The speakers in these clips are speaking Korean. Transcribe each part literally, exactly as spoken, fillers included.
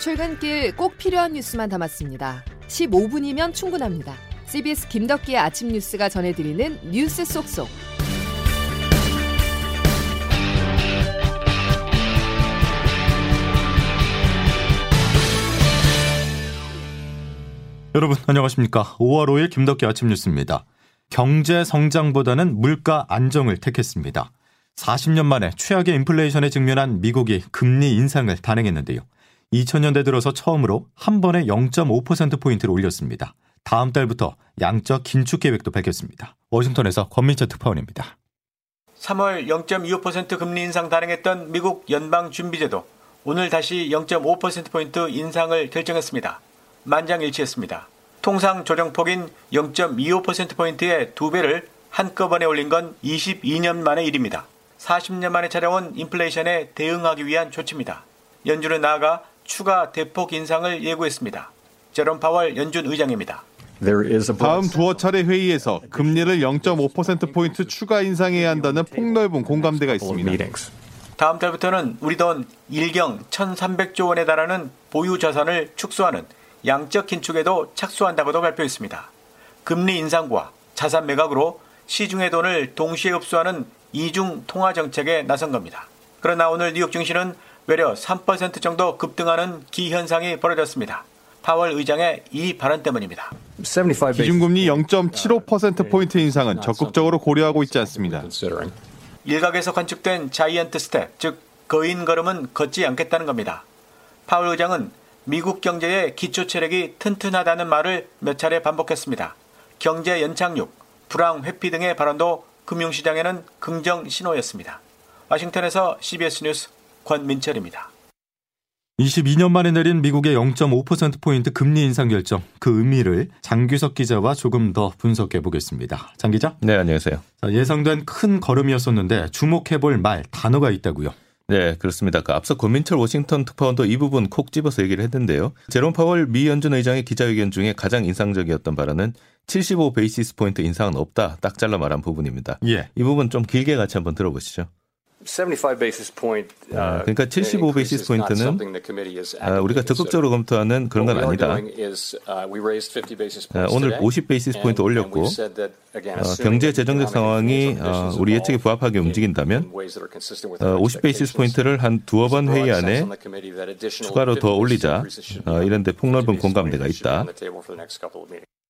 출근길 꼭 필요한 뉴스만 담았습니다. 십오 분이면 충분합니다. 씨비에스 김덕기의 아침 뉴스가 전해드리는 뉴스 쏙쏙. 여러분 안녕하십니까. 오월 오일 김덕기 아침 뉴스입니다. 경제 성장보다는 물가 안정을 택했습니다. 사십 년 만에 최악의 인플레이션에 직면한 미국이 금리 인상을 단행했는데요. 이천 년대 들어서 처음으로 한 번에 영 점 오 퍼센트포인트를 올렸습니다. 다음 달부터 양적 긴축 계획도 밝혔습니다. 워싱턴에서 권민철 특파원입니다. 삼월 영 점 이오 퍼센트 금리 인상 단행했던 미국 연방준비제도, 오늘 다시 영 점 오 퍼센트포인트 인상을 결정했습니다. 만장일치했습니다. 통상 조정폭인 영 점 이오 퍼센트포인트의 두 배를 한꺼번에 올린 건 이십이 년 만의 일입니다. 사십 년 만에 찾아온 인플레이션에 대응하기 위한 조치입니다. 연준은 나아가 추가 대폭 인상을 예고했습니다. 제롬 파월 연준 의장입니다. 다음 두어 차례 회의에서 금리를 영 점 오 퍼센트포인트 추가 인상해야 한다는 폭넓은 공감대가 있습니다. 다음 달부터는 우리 돈 일경 천삼백조 원에 달하는 보유 자산을 축소하는 양적 긴축에도 착수한다고도 발표했습니다. 금리 인상과 자산 매각으로 시중의 돈을 동시에 흡수하는 이중 통화 정책에 나선 겁니다. 그러나 오늘 뉴욕 증시는 외려 삼 퍼센트 정도 급등하는 기현상이 벌어졌습니다. 파월 의장의 이 발언 때문입니다. 기준금리 영 점 칠오 퍼센트포인트 인상은 적극적으로 고려하고 있지 않습니다. 일각에서 관측된 자이언트 스텝, 즉 거인 걸음은 걷지 않겠다는 겁니다. 파월 의장은 미국 경제의 기초 체력이 튼튼하다는 말을 몇 차례 반복했습니다. 경제 연착륙, 불황 회피 등의 발언도 금융시장에는 긍정 신호였습니다. 와싱턴에서 씨비에스 뉴스 권민철입니다. 이십이 년 만에 내린 미국의 영 점 오 퍼센트포인트 금리 인상 결정, 그 의미를 장규석 기자와 조금 더 분석해 보겠습니다. 장 기자? 네, 안녕하세요. 자, 예상된 큰 걸음이었었는데 주목해볼 말, 단어가 있다고요? 네, 그렇습니다. 앞서 권민철 워싱턴 특파원도 이 부분 콕 집어서 얘기를 했는데요. 제롬 파월 미 연준 의장의 기자회견 중에 가장 인상적이었던 발언은 칠십오 베이시스 포인트 인상은 없다, 딱 잘라 말한 부분입니다. 예. 이 부분 좀 길게 같이 한번 들어보시죠. 아, 그러니까 칠십오 베이시스 포인트는 아, 우리가 적극적으로 검토하는 그런 건 아니다. 아, 오늘 오십 베이시스 포인트 올렸고 아, 경제 재정적 상황이 아, 우리 예측에 부합하게 움직인다면 아, 오십 베이시스 포인트를 한 두어 번 회의 안에 추가로 더 올리자, 아, 이런 데 폭넓은 공감대가 있다.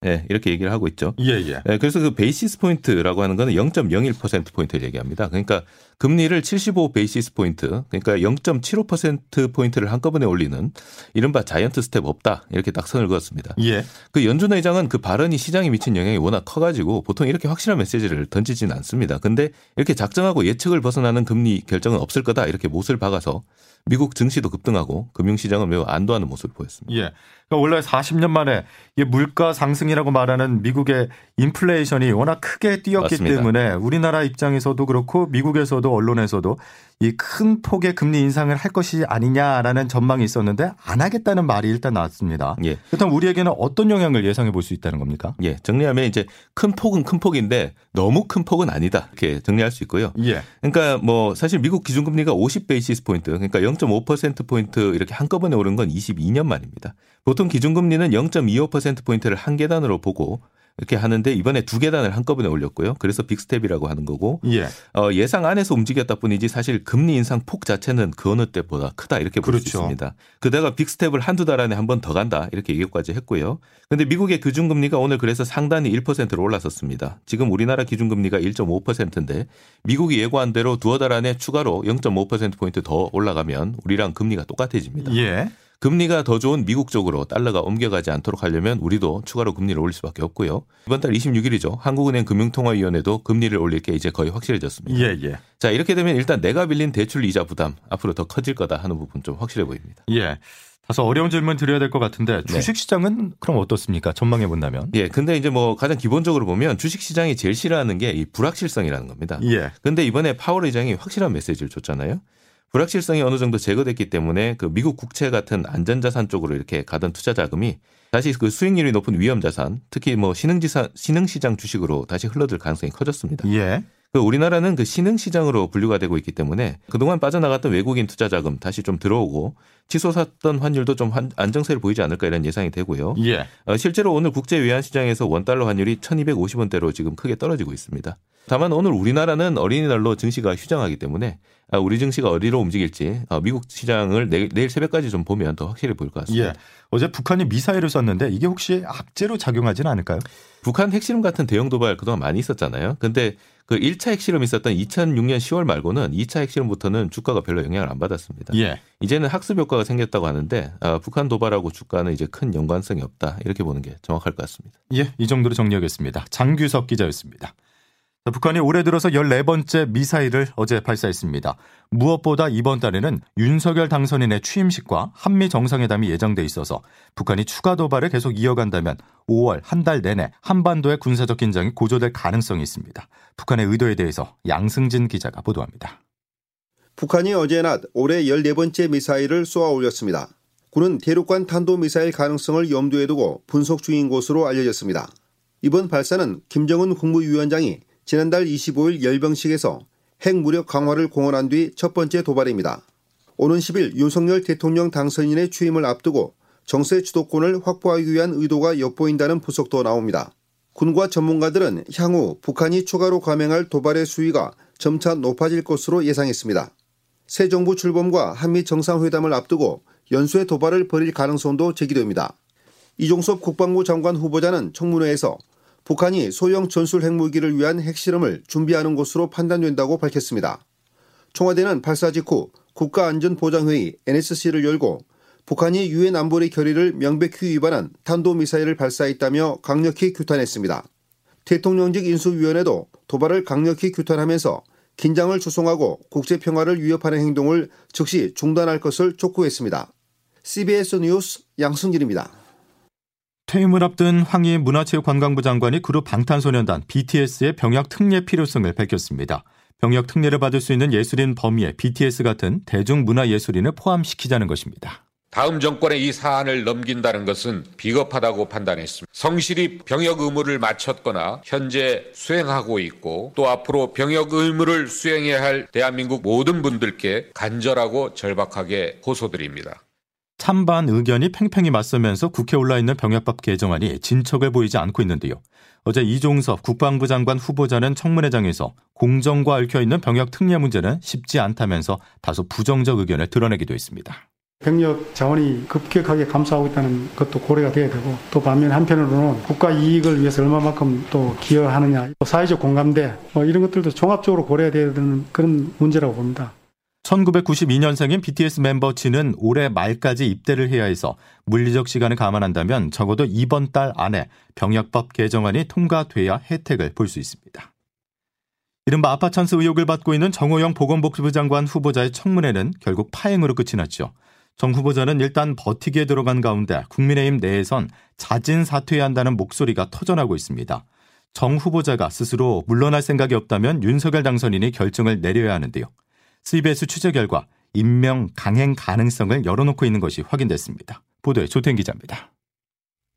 네, 이렇게 얘기를 하고 있죠. 예, 예. 네, 그래서 그 베이시스 포인트라고 하는 건 영 점 영일 퍼센트포인트를 얘기합니다. 그러니까 금리를 칠십오 베이시스 포인트, 그러니까 영 점 칠오 퍼센트포인트를 한꺼번에 올리는 이른바 자이언트 스텝 없다, 이렇게 딱 선을 그었습니다. 예. 그 연준 의장은 그 발언이 시장에 미친 영향이 워낙 커가지고 보통 이렇게 확실한 메시지를 던지지는 않습니다. 근데 이렇게 작정하고 예측을 벗어나는 금리 결정은 없을 거다, 이렇게 못을 박아서 미국 증시도 급등하고 금융시장은 매우 안도하는 모습을 보였습니다. 예. 그러니까 원래 사십 년 만에 물가 상승이라고 말하는 미국의 인플레이션이 워낙 크게 뛰었기 맞습니다. 때문에 우리나라 입장에서도 그렇고 미국에서도 언론에서도 이 큰 폭의 금리 인상을 할 것이 아니냐라는 전망이 있었는데 안 하겠다는 말이 일단 나왔습니다. 예. 그렇다면 우리에게는 어떤 영향을 예상해 볼 수 있다는 겁니까? 예. 정리하면 이제 큰 폭은 큰 폭인데 너무 큰 폭은 아니다, 이렇게 정리할 수 있고요. 예. 그러니까 뭐 사실 미국 기준금리가 오십 베이시스 포인트, 그러니까 영 점 오 퍼센트포인트 이렇게 한꺼번에 오른 건 이십이 년 만입니다. 보통 기준금리는 영 점 이오 퍼센트포인트를 한 계단으로 보고 이렇게 하는데 이번에 두 계단을 한꺼번에 올렸고요. 그래서 빅스텝이라고 하는 거고, 예. 어, 예상 안에서 움직였다 뿐이지 사실 금리 인상 폭 자체는 그 어느 때보다 크다, 이렇게 볼 수 그렇죠. 있습니다. 그다가 빅스텝을 한두 달 안에 한 번 더 간다, 이렇게 얘기까지 했고요. 그런데 미국의 기준금리가 오늘 그래서 상단이 일 퍼센트로 올라섰습니다. 지금 우리나라 기준금리가 일 점 오 퍼센트인데 미국이 예고한 대로 두어 달 안에 추가로 영 점 오 퍼센트포인트 더 올라가면 우리랑 금리가 똑같아집니다. 예. 금리가 더 좋은 미국 쪽으로 달러가 옮겨가지 않도록 하려면 우리도 추가로 금리를 올릴 수밖에 없고요. 이번 달 이십육 일이죠. 한국은행 금융통화위원회도 금리를 올릴 게 이제 거의 확실해졌습니다. 예, 예. 자, 이렇게 되면 일단 내가 빌린 대출 이자 부담 앞으로 더 커질 거다 하는 부분 좀 확실해 보입니다. 예. 다소 어려운 질문 드려야 될 것 같은데 주식시장은 네. 그럼 어떻습니까? 전망해 본다면. 예, 근데 이제 뭐 가장 기본적으로 보면 주식시장이 제일 싫어하는 게 이 불확실성이라는 겁니다. 예. 근데 이번에 파월 의장이 확실한 메시지를 줬잖아요. 불확실성이 어느 정도 제거됐기 때문에 그 미국 국채 같은 안전자산 쪽으로 이렇게 가던 투자 자금이 다시 그 수익률이 높은 위험자산, 특히 뭐 신흥지사, 신흥시장 주식으로 다시 흘러들 가능성이 커졌습니다. 예. 그 우리나라는 그 신흥시장으로 분류가 되고 있기 때문에 그동안 빠져나갔던 외국인 투자 자금 다시 좀 들어오고 치솟았던 환율도 좀 안정세를 보이지 않을까 이런 예상이 되고요. 예. 실제로 오늘 국제 외환시장에서 원달러 환율이 천이백오십 원대로 지금 크게 떨어지고 있습니다. 다만 오늘 우리나라는 어린이날로 증시가 휴장하기 때문에 우리 증시가 어디로 움직일지 미국 시장을 내일, 내일 새벽까지 좀 보면 더 확실해 보일 것 같습니다. 예. 어제 북한이 미사일을 쐈는데 이게 혹시 악재로 작용하지는 않을까요? 북한 핵실험 같은 대형 도발 그동안 많이 있었잖아요. 근데 그 일 차 핵실험이 있었던 이천육 년 시월 말고는 이 차 핵실험부터는 주가가 별로 영향을 안 받았습니다. 예. 이제는 학습 효과가 생겼다고 하는데 아, 북한 도발하고 주가는 이제 큰 연관성이 없다. 이렇게 보는 게 정확할 것 같습니다. 예, 이 정도로 정리하겠습니다. 장규석 기자였습니다. 북한이 올해 들어서 열네 번째 미사일을 어제 발사했습니다. 무엇보다 이번 달에는 윤석열 당선인의 취임식과 한미 정상회담이 예정돼 있어서 북한이 추가 도발을 계속 이어간다면 오월 한 달 내내 한반도의 군사적 긴장이 고조될 가능성이 있습니다. 북한의 의도에 대해서 양승진 기자가 보도합니다. 북한이 어제 낮 올해 열네 번째 미사일을 쏘아 올렸습니다. 군은 대륙간 탄도미사일 가능성을 염두에 두고 분석 중인 것으로 알려졌습니다. 이번 발사는 김정은 국무위원장이 지난달 이십오일 열병식에서 핵무력 강화를 공언한 뒤 첫 번째 도발입니다. 오는 십일 윤석열 대통령 당선인의 취임을 앞두고 정세 주도권을 확보하기 위한 의도가 엿보인다는 분석도 나옵니다. 군과 전문가들은 향후 북한이 추가로 감행할 도발의 수위가 점차 높아질 것으로 예상했습니다. 새 정부 출범과 한미 정상회담을 앞두고 연쇄 도발을 벌일 가능성도 제기됩니다. 이종섭 국방부 장관 후보자는 청문회에서 북한이 소형 전술 핵무기를 위한 핵실험을 준비하는 것으로 판단된다고 밝혔습니다. 청와대는 발사 직후 국가안전보장회의 엔에스씨를 열고 북한이 유엔 안보리 결의를 명백히 위반한 탄도미사일을 발사했다며 강력히 규탄했습니다. 대통령직 인수위원회도 도발을 강력히 규탄하면서 긴장을 조성하고 국제평화를 위협하는 행동을 즉시 중단할 것을 촉구했습니다. 씨비에스 뉴스 양승길입니다. 퇴임을 앞둔 황희 문화체육관광부 장관이 그룹 방탄소년단 비티에스의 병역 특례 필요성을 밝혔습니다. 병역 특례를 받을 수 있는 예술인 범위에 비티에스 같은 대중문화예술인을 포함시키자는 것입니다. 다음 정권에 이 사안을 넘긴다는 것은 비겁하다고 판단했습니다. 성실히 병역 의무를 마쳤거나 현재 수행하고 있고 또 앞으로 병역 의무를 수행해야 할 대한민국 모든 분들께 간절하고 절박하게 호소드립니다. 찬반 의견이 팽팽히 맞서면서 국회에 올라있는 병역법 개정안이 진척을 보이지 않고 있는데요. 어제 이종섭 국방부 장관 후보자는 청문회장에서 공정과 얽혀있는 병역 특례 문제는 쉽지 않다면서 다소 부정적 의견을 드러내기도 했습니다. 병역 자원이 급격하게 감소하고 있다는 것도 고려가 돼야 되고 또 반면 한편으로는 국가 이익을 위해서 얼마만큼 또 기여하느냐, 사회적 공감대 뭐 이런 것들도 종합적으로 고려해야 되는 그런 문제라고 봅니다. 천구백구십이 년생인 비티에스 멤버 진은 올해 말까지 입대를 해야 해서 물리적 시간을 감안한다면 적어도 이번 달 안에 병역법 개정안이 통과돼야 혜택을 볼 수 있습니다. 이른바 아빠 찬스 의혹을 받고 있는 정호영 보건복지부 장관 후보자의 청문회는 결국 파행으로 끝이 났죠. 정 후보자는 일단 버티기에 들어간 가운데 국민의힘 내에선 자진 사퇴해야 한다는 목소리가 터져나고 있습니다. 정 후보자가 스스로 물러날 생각이 없다면 윤석열 당선인이 결정을 내려야 하는데요. 씨비에스 취재 결과 임명 강행 가능성을 열어놓고 있는 것이 확인됐습니다. 보도에 조태인 기자입니다.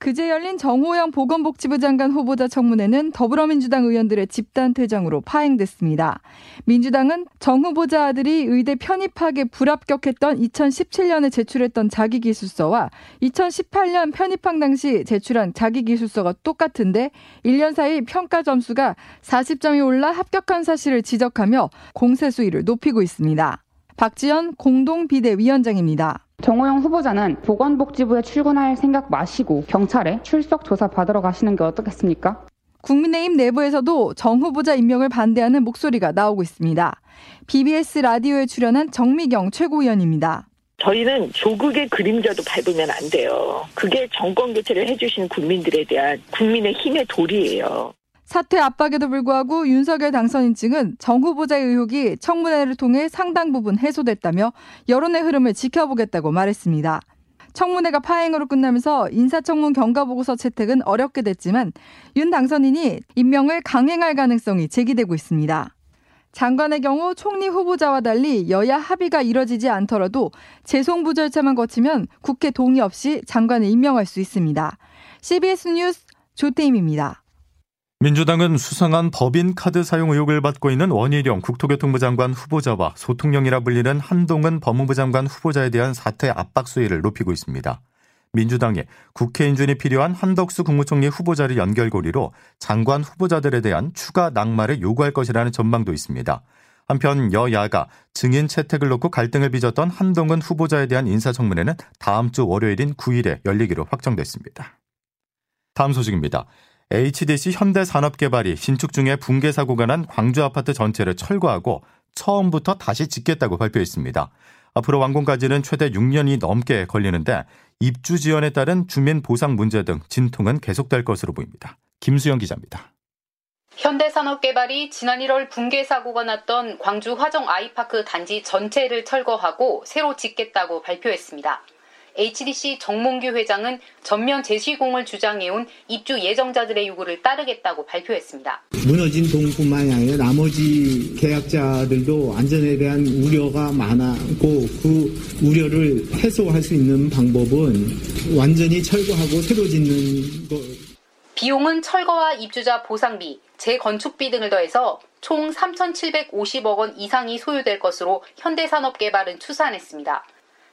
그제 열린 정호영 보건복지부 장관 후보자 청문회는 더불어민주당 의원들의 집단 퇴장으로 파행됐습니다. 민주당은 정 후보자 아들이 의대 편입학에 불합격했던 이천십칠 년에 제출했던 자기기술서와 이천십팔 년 편입학 당시 제출한 자기기술서가 똑같은데 일 년 사이 평가 점수가 사십 점이 올라 합격한 사실을 지적하며 공세 수위를 높이고 있습니다. 박지연 공동비대위원장입니다. 정호영 후보자는 보건복지부에 출근할 생각 마시고 경찰에 출석 조사 받으러 가시는 게 어떻겠습니까? 국민의힘 내부에서도 정 후보자 임명을 반대하는 목소리가 나오고 있습니다. 비비에스 라디오에 출연한 정미경 최고위원입니다. 저희는 조국의 그림자도 밟으면 안 돼요. 그게 정권 교체를 해주시는 국민들에 대한 국민의 힘의 도리예요. 사퇴 압박에도 불구하고 윤석열 당선인 측은 정 후보자의 의혹이 청문회를 통해 상당 부분 해소됐다며 여론의 흐름을 지켜보겠다고 말했습니다. 청문회가 파행으로 끝나면서 인사청문 경과보고서 채택은 어렵게 됐지만 윤 당선인이 임명을 강행할 가능성이 제기되고 있습니다. 장관의 경우 총리 후보자와 달리 여야 합의가 이뤄지지 않더라도 재송부 절차만 거치면 국회 동의 없이 장관을 임명할 수 있습니다. 씨비에스 뉴스 조태임입니다. 민주당은 수상한 법인 카드 사용 의혹을 받고 있는 원희룡 국토교통부 장관 후보자와 소통령이라 불리는 한동훈 법무부 장관 후보자에 대한 사퇴 압박 수위를 높이고 있습니다. 민주당이 국회 인준이 필요한 한덕수 국무총리 후보자를 연결고리로 장관 후보자들에 대한 추가 낙마를 요구할 것이라는 전망도 있습니다. 한편 여야가 증인 채택을 놓고 갈등을 빚었던 한동훈 후보자에 대한 인사청문회는 다음 주 월요일인 구일에 열리기로 확정됐습니다. 다음 소식입니다. 에이치디씨 현대산업개발이 신축 중에 붕괴 사고가 난 광주 아파트 전체를 철거하고 처음부터 다시 짓겠다고 발표했습니다. 앞으로 완공까지는 최대 육 년이 넘게 걸리는데 입주 지연에 따른 주민 보상 문제 등 진통은 계속될 것으로 보입니다. 김수영 기자입니다. 현대산업개발이 지난 일월 붕괴 사고가 났던 광주 화정 아이파크 단지 전체를 철거하고 새로 짓겠다고 발표했습니다. 에이치디씨 정몽규 회장은 전면 재시공을 주장해온 입주 예정자들의 요구를 따르겠다고 발표했습니다. 무너진 동뿐만이 아니라 나머지 계약자들도 안전에 대한 우려가 많았고 그 우려를 해소할 수 있는 방법은 완전히 철거하고 새로 짓는 것. 비용은 철거와 입주자 보상비, 재건축비 등을 더해서 총 삼천칠백오십억 원 이상이 소요될 것으로 현대산업개발은 추산했습니다.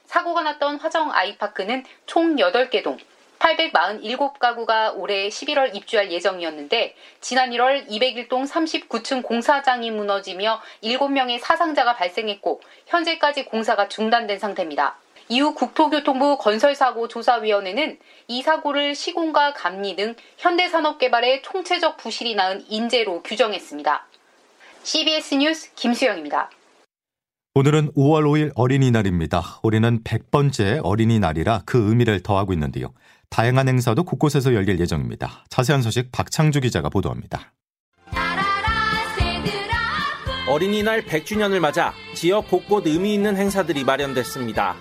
사고가 났던 화정 아이파크는 총 여덟 개 동, 팔백사십칠 가구가 올해 십일월 입주할 예정이었는데 지난 일월 이백일 동 삼십구 층 공사장이 무너지며 일곱 명의 사상자가 발생했고 현재까지 공사가 중단된 상태입니다. 이후 국토교통부 건설사고조사위원회는 이 사고를 시공과 감리 등 현대산업개발의 총체적 부실이 낳은 인재로 규정했습니다. 씨비에스 뉴스 김수영입니다. 오늘은 오월 오일 어린이날입니다. 올해는 백 번째 어린이날이라 그 의미를 더하고 있는데요. 다양한 행사도 곳곳에서 열릴 예정입니다. 자세한 소식 박창주 기자가 보도합니다. 어린이날 백 주년을 맞아 지역 곳곳 의미 있는 행사들이 마련됐습니다.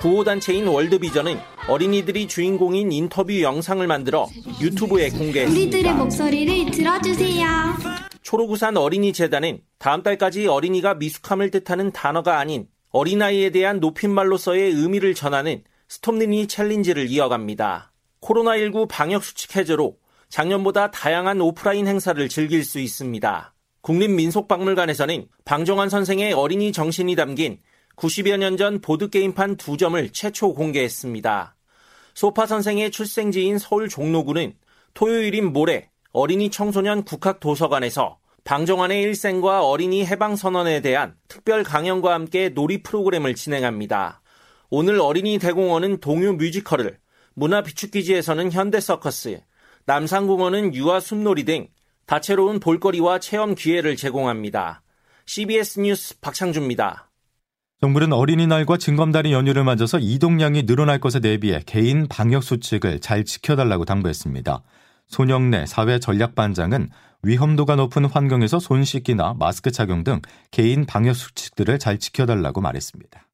구호단체인 월드비전은 어린이들이 주인공인 인터뷰 영상을 만들어 유튜브에 공개했습니다. 우리들의 목소리를 들어주세요. 초록우산 어린이재단은 다음 달까지 어린이가 미숙함을 뜻하는 단어가 아닌 어린아이에 대한 높임말로서의 의미를 전하는 스톱니니 챌린지를 이어갑니다. 코로나십구 방역수칙 해제로 작년보다 다양한 오프라인 행사를 즐길 수 있습니다. 국립민속박물관에서는 방정환 선생의 어린이 정신이 담긴 구십여 년 전 보드게임판 두 점을 최초 공개했습니다. 소파 선생의 출생지인 서울 종로구는 토요일인 모레 어린이 청소년 국학도서관에서 방정환의 일생과 어린이 해방선언에 대한 특별 강연과 함께 놀이 프로그램을 진행합니다. 오늘 어린이 대공원은 동요 뮤지컬을, 문화비축기지에서는 현대서커스, 남산공원은 유아 숲놀이 등 다채로운 볼거리와 체험 기회를 제공합니다. 씨비에스 뉴스 박창주입니다. 정부는 어린이날과 징검다리 연휴를 맞아서 이동량이 늘어날 것에 대비해 개인 방역수칙을 잘 지켜달라고 당부했습니다. 손영래 사회전략반장은 위험도가 높은 환경에서 손 씻기나 마스크 착용 등 개인 방역수칙들을 잘 지켜달라고 말했습니다.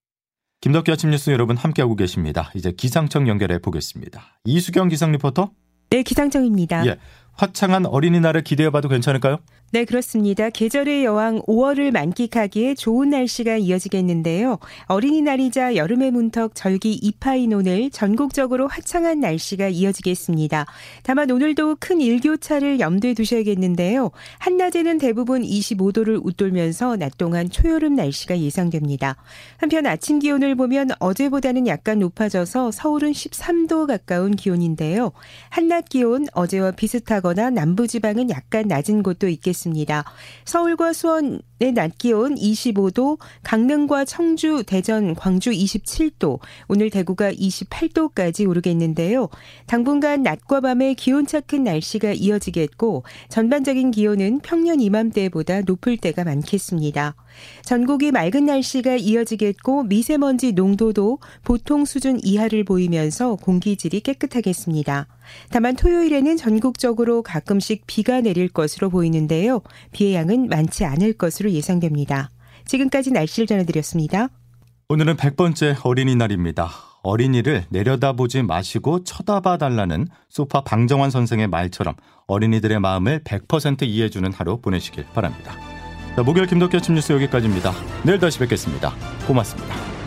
김덕기 아침 뉴스 여러분 함께하고 계십니다. 이제 기상청 연결해 보겠습니다. 이수경 기상리포터. 네, 기상청입니다. 예, 화창한 어린이날을 기대해봐도 괜찮을까요? 네, 그렇습니다. 계절의 여왕 오월을 만끽하기에 좋은 날씨가 이어지겠는데요. 어린이날이자 여름의 문턱 절기 이파인 오늘 전국적으로 화창한 날씨가 이어지겠습니다. 다만 오늘도 큰 일교차를 염두에 두셔야겠는데요. 한낮에는 대부분 이십오 도를 웃돌면서 낮 동안 초여름 날씨가 예상됩니다. 한편 아침 기온을 보면 어제보다는 약간 높아져서 서울은 십삼 도 가까운 기온인데요. 한낮 기온 어제와 비슷하거나 남부지방은 약간 낮은 곳도 있겠습니다. 서울과 수원의 낮 기온 이십오 도, 강릉과 청주, 대전, 광주 이십칠 도, 오늘 대구가 이십팔 도까지 오르겠는데요. 당분간 낮과 밤의 기온차 큰 날씨가 이어지겠고 전반적인 기온은 평년 이맘때보다 높을 때가 많겠습니다. 전국이 맑은 날씨가 이어지겠고 미세먼지 농도도 보통 수준 이하를 보이면서 공기질이 깨끗하겠습니다. 다만 토요일에는 전국적으로 가끔씩 비가 내릴 것으로 보이는데요. 비의 양은 많지 않을 것으로 예상됩니다. 지금까지 날씨를 전해드렸습니다. 오늘은 백 번째 어린이날입니다. 어린이를 내려다보지 마시고 쳐다봐달라는 소파 방정환 선생의 말처럼 어린이들의 마음을 백 퍼센트 이해해주는 하루 보내시길 바랍니다. 자, 목요일 김덕기 아침 뉴스 여기까지입니다. 내일 다시 뵙겠습니다. 고맙습니다.